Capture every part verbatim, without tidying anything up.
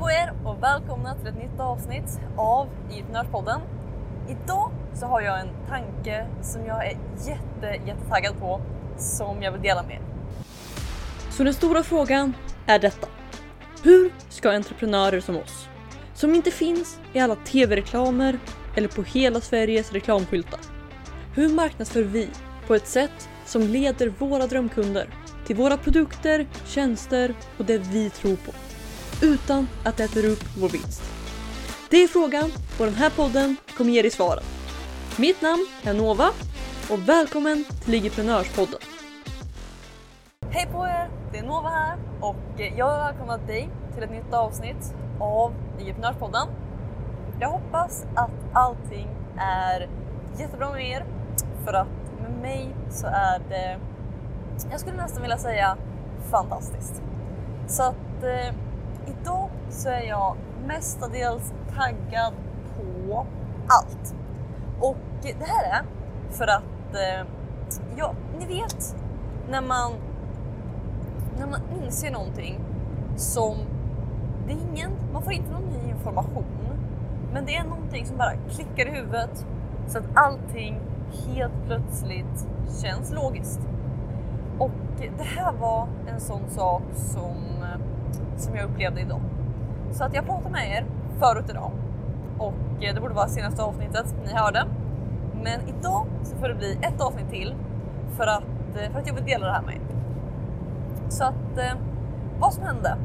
på er och välkomna till ett nytt avsnitt av IGprenörspodden. Idag så har jag en tanke som jag är jätte, jättetaggad på, som jag vill dela med er. Så den stora frågan är detta. Hur ska entreprenörer som oss, som inte finns i alla tv-reklamer eller på hela Sveriges reklamskyltar, hur marknadsför vi på ett sätt som leder våra drömkunder till våra produkter, tjänster och det vi tror på, utan att äta upp vår vinst? Det är frågan, och den här podden kommer ge dig svaren. Mitt namn är Nova och välkommen till IGprenörspodden. Hej på er, det är Nova här och jag välkomnar dig till ett nytt avsnitt av IGprenörspodden. Jag hoppas att allting är jättebra med er, för att med mig så är det, jag skulle nästan vilja säga, fantastiskt. Så att eh, idag så är jag mestadels taggad på allt. Och det här är för att, eh, ja, ni vet, när man, när man inser någonting som, det är ingen, man får inte någon ny information, men det är någonting som bara klickar i huvudet så att allting helt plötsligt känns logiskt. Och det här var en sån sak som, som jag upplevde idag. Så att jag pratade med er förut idag. Och det borde vara senaste avsnittet ni hörde. Men idag så får det bli ett avsnitt till. För att, för att jag vill dela det här med er. Så att vad som hände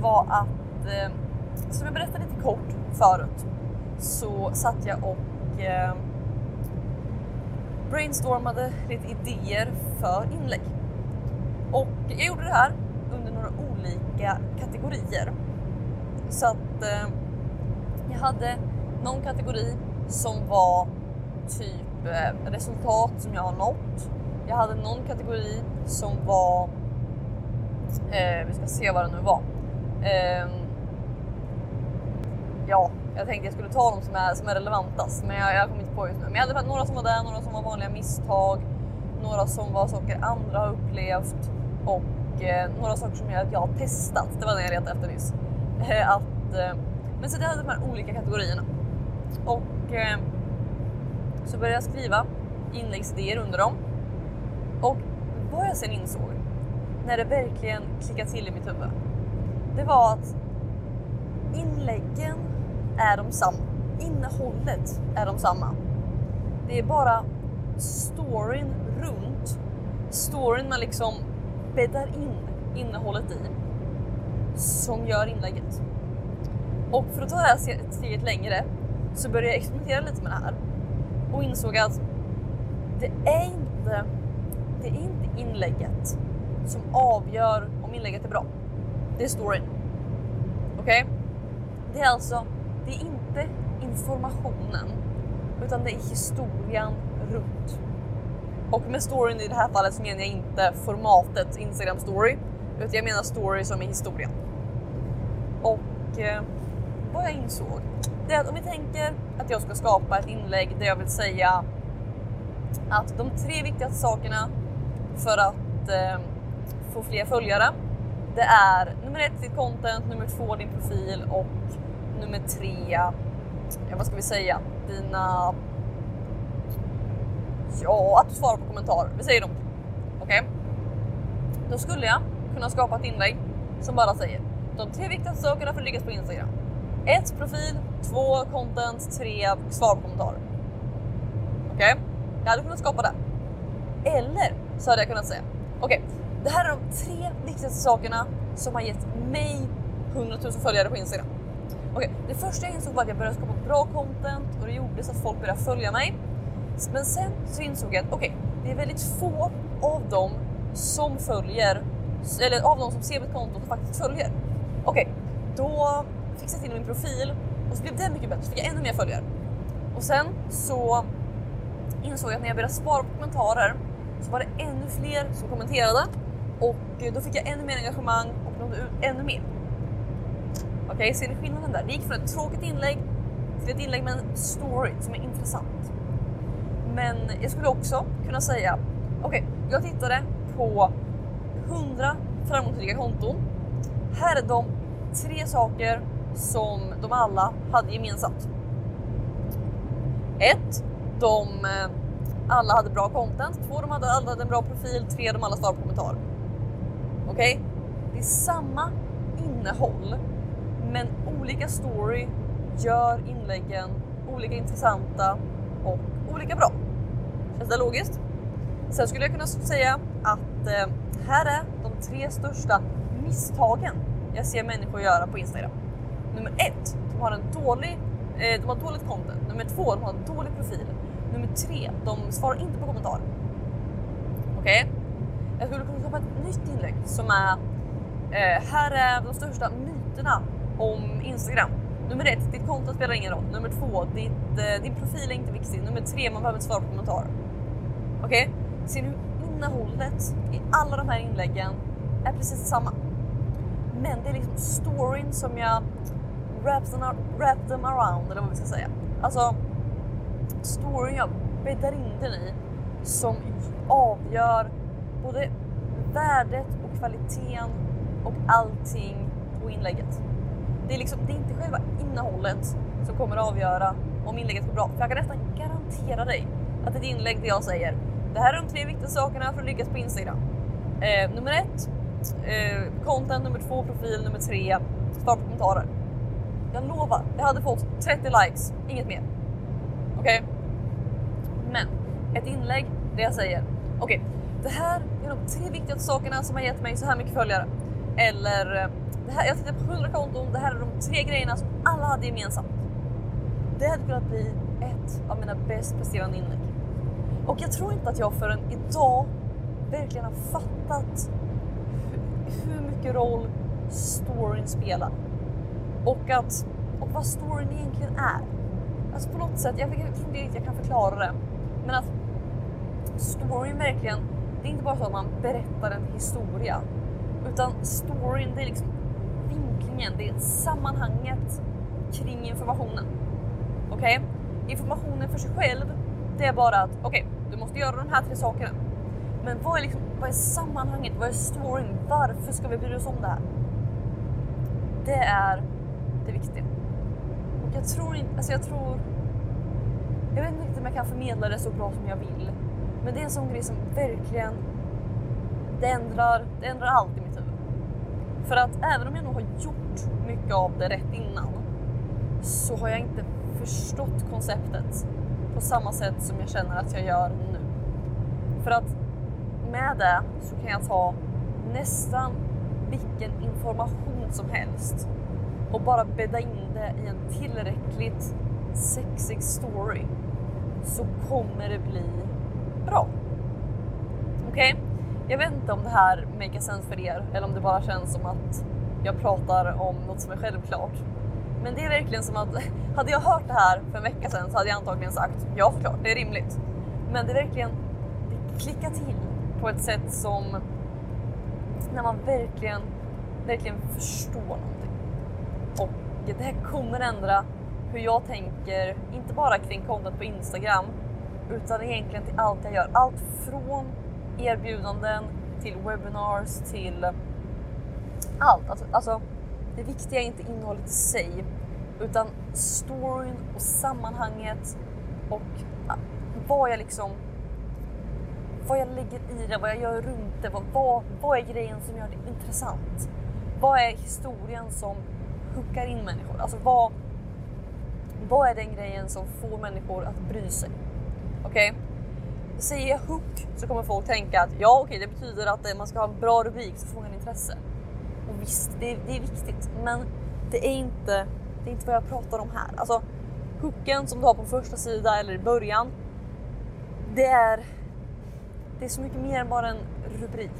var att, som jag berättade lite kort förut, så satt jag och brainstormade lite idéer för inlägg. Och jag gjorde det här under några olika kategorier. Så att eh, jag hade någon kategori som var typ eh, resultat som jag har nått. Jag hade någon kategori som var, eh, vi ska se vad det nu var. Eh, ja, jag tänkte jag skulle ta dem som är, som är relevantast, men jag, jag kom inte på just nu. Men jag hade några som var där, några som var vanliga misstag, några som var saker andra har upplevt och eh, några saker som jag, jag har testat. Det var det jag letade efter nyss. Att, men så det hade de här olika kategorierna. Och eh, så började jag skriva inläggsidéer under dem. Och vad jag sen insåg, när det verkligen klickade till i mitt huvud, det var att inläggen är de samma. Innehållet är de samma. Det är bara storyn runt. Storyn man liksom bäddar in innehållet i, som gör inlägget. Och för att ta det här steget längre så började jag experimentera lite med det här och insåg att det är inte, det är inte inlägget som avgör om inlägget är bra. Det är storyn. Okej? Okay? Det är alltså, det är inte informationen, utan det är historien runt. Och med storyn i det här fallet så menar jag inte formatet Instagram story, utan jag menar story som är historien. Och eh, vad jag insåg, det är att om vi tänker att jag ska skapa ett inlägg där jag vill säga att de tre viktigaste sakerna för att eh, få fler följare, det är nummer ett ditt content, nummer två din profil och nummer tre, ja, vad ska vi säga, dina, ja, att du svarar på kommentarer, vi säger dem. Okej, okay? Då skulle jag kunna skapa ett inlägg som bara säger de tre viktigaste sakerna för att lyckas på Instagram. Ett, profil, två, content, tre, svar på kommentarer. Okej, okay. Jag hade kunnat skapa det. Eller så hade jag kunnat säga, okej, okay, det här är de tre viktigaste sakerna som har gett mig hundratusen följare på Instagram. Okej, okay. Det första jag insåg var att jag började skapa bra content och det gjorde så att folk började följa mig. Men sen så insåg jag att okej, okay, det är väldigt få av dem som följer, eller av de som ser mitt konto och faktiskt följer. Okej, då fixade jag till min profil och så blev det mycket bättre, så fick jag ännu mer följare. Och sen så insåg jag att när jag började svara på kommentarer så var det ännu fler som kommenterade, och då fick jag ännu mer engagemang och nådde ut ännu mer. Okej, ser ni skillnaden där? Det gick från ett tråkigt inlägg till ett inlägg med en story som är intressant. Men jag skulle också kunna säga, okej, jag tittade på hundra framgångsrika konton. Här är de tre saker som de alla hade gemensamt. Ett, de alla hade bra content. Två, de hade, alla hade en bra profil. Tre, de alla svarade på kommentarer. Okej? Okay? Det är samma innehåll, men olika story gör inläggen olika intressanta och olika bra. Känns det logiskt? Sen skulle jag kunna säga att eh, här är de tre största misstagen jag ser människor göra på Instagram. Nummer ett, de har en dålig, eh, de har dåligt content. Nummer två, de har en dålig profil. Nummer tre, de svarar inte på kommentarer. Okej? Okay? Jag skulle kunna skapa ett nytt inlägg som är eh, här är de största myterna om Instagram. Nummer ett, ditt konto spelar ingen roll. Nummer två, ditt, eh, din profil är inte viktig. Nummer tre, man behöver inte svara på kommentarer. Okej? Okay? Ser du innehållet i alla de här inläggen är precis samma. Men det är liksom storyn som jag wrap them, wrap them around, eller vad vi ska säga. Alltså, storyn jag bäddar in den i som avgör både värdet och kvaliteten och allting på inlägget. Det är liksom, det är inte själva innehållet som kommer att avgöra om inlägget går bra. För jag kan nästan garantera dig att ett inlägg där jag säger: det här är de tre viktiga sakerna för att lyckas på Instagram. Eh, nummer ett, eh, content. Nummer två, profil. Nummer tre, svar på kommentarer. Jag lovar, jag hade fått trettio likes, inget mer. Okej? Okay? Men ett inlägg där jag säger: okej, okay, det här är de tre viktigaste sakerna som har gett mig så här mycket följare. Eller, det här, jag tittar på hundra konton, det här är de tre grejerna som alla hade gemensamt. Det hade kunnat bli ett av mina bäst presterande inlägg. Och jag tror inte att jag förrän idag verkligen har fattat hur mycket roll storyn spelar. Och, att, och vad storyn egentligen är. Alltså på något sätt, jag vet inte riktigt jag kan förklara det. Men att storyn verkligen, det är inte bara så att man berättar en historia. Utan storyn, det är liksom vinklingen, det är sammanhanget kring informationen. Okej? Okay? Informationen för sig själv, det är bara att, okej, okay, du måste göra de här tre sakerna. Men vad är, liksom, vad är sammanhanget? Vad är storyn? Varför ska vi bry oss om det här? Det är det viktiga. Och jag tror inte, alltså jag tror... Jag vet inte om jag kan förmedla det så bra som jag vill. Men det är en sån grej som verkligen... Det ändrar, det ändrar allt i mitt huvud. För att även om jag nog har gjort mycket av det rätt innan, så har jag inte förstått konceptet på samma sätt som jag känner att jag gör nu. För att med det så kan jag ta nästan vilken information som helst och bara bädda in det i en tillräckligt sexig story, så kommer det bli bra. Okej? Okay? Jag vet inte om det här make sense för er, eller om det bara känns som att jag pratar om något som är självklart. Men det är verkligen som att, hade jag hört det här för en vecka sedan så hade jag antagligen sagt: ja, förklart, det är rimligt. Men det är verkligen, det klickar till på ett sätt som när man verkligen, verkligen förstår någonting. Och det här kommer ändra hur jag tänker, inte bara kring content på Instagram, utan egentligen till allt jag gör. Allt från erbjudanden till webinars, till allt. Alltså, alltså det viktiga är inte innehållet i sig, utan storyn och sammanhanget och vad jag liksom, vad jag lägger i det, vad jag gör runt det, vad, vad, vad är grejen som gör det intressant? Vad är historien som hookar in människor? Alltså vad, vad är den grejen som får människor att bry sig? Okej? Okay? Säger jag hook så kommer folk tänka att ja, okej, okay, det betyder att man ska ha en bra rubrik så får man intresse. Och visst, det är, det är viktigt, men det är, inte, det är inte vad jag pratar om här. Alltså, hooken som du har på första sida eller i början, det är, det är så mycket mer än bara en rubrik.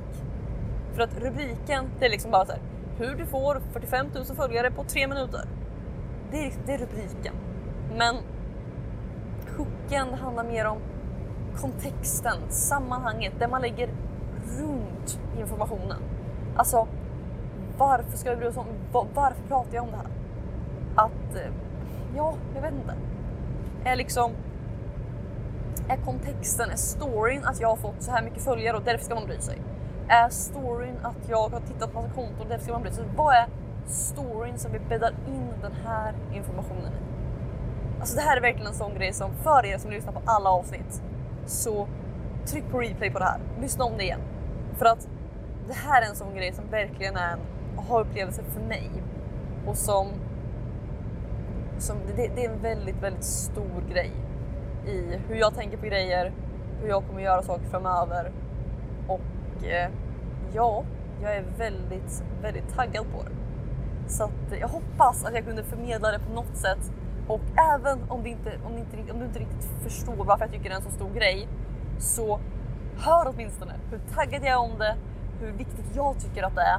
För att rubriken, det är liksom bara så här: hur du får fyrtiofem tusen följare på tre minuter. Det är, det är rubriken. Men hooken handlar mer om kontexten, sammanhanget, där man lägger runt informationen. Alltså, varför ska vi bry oss om, varför pratar jag om det här? Att, ja, jag vet inte. Är liksom, är kontexten, är storyn att jag har fått så här mycket följare och därför ska man bry sig? Är storyn att jag har tittat på massa konton och därför ska man bry sig? Vad är, storyn som vi bäddar in den här informationen i. Alltså det här är verkligen en sån grej som för er som lyssnar på alla avsnitt. Så tryck på replay på det här. Lyssna om det igen. För att det här är en sån grej som verkligen är en aha-upplevelse för mig. Och som... som det, det är en väldigt, väldigt stor grej. I hur jag tänker på grejer. Hur jag kommer göra saker framöver. Och eh, ja, jag är väldigt, väldigt taggad på det. Så att jag hoppas att jag kunde förmedla det på något sätt. Och även om du inte, om inte, om du inte riktigt förstår varför jag tycker det är en så stor grej, så hör åtminstone hur taggad jag är om det, hur viktigt jag tycker att det är.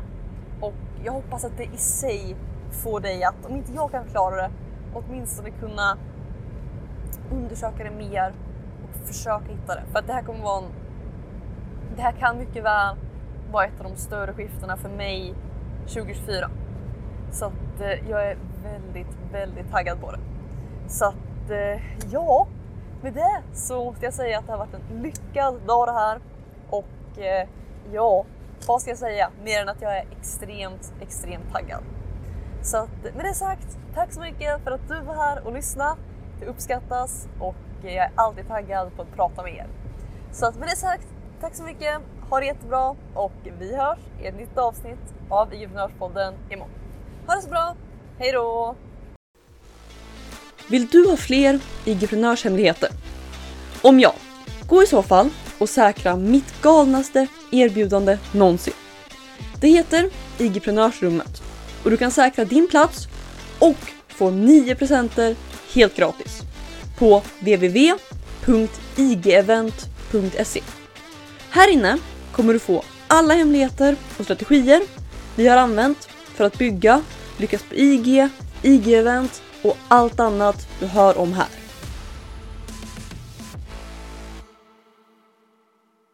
Och jag hoppas att det i sig får dig att, om inte jag kan klara det, åtminstone kunna undersöka det mer och försöka hitta det. För att det här kommer vara en, det här kan mycket väl vara ett av de större skiftena för mig tjugo tjugofyra. Så att jag är väldigt, väldigt taggad på det. Så att, ja, med det så måste jag säga att det har varit en lyckad dag det här. Och ja, vad ska jag säga? Mer än att jag är extremt, extremt taggad. Så att, med det sagt, tack så mycket för att du var här och lyssnade. Det uppskattas och jag är alltid taggad på att prata med er. Så att, med det sagt, tack så mycket. Ha det jättebra och vi hörs i ett nytt avsnitt av IGprenörspodden imorgon. Ha det så bra. Hej då! Vill du ha fler IGprenörshemligheter? Om ja, gå i så fall och säkra mitt galnaste erbjudande någonsin. Det heter IGprenörsrummet och du kan säkra din plats och få nio procent helt gratis på w w w punkt i g event punkt se. Här inne kommer du få alla hemligheter och strategier vi har använt för att bygga, lyckas på I G, I G-event och allt annat du hör om här.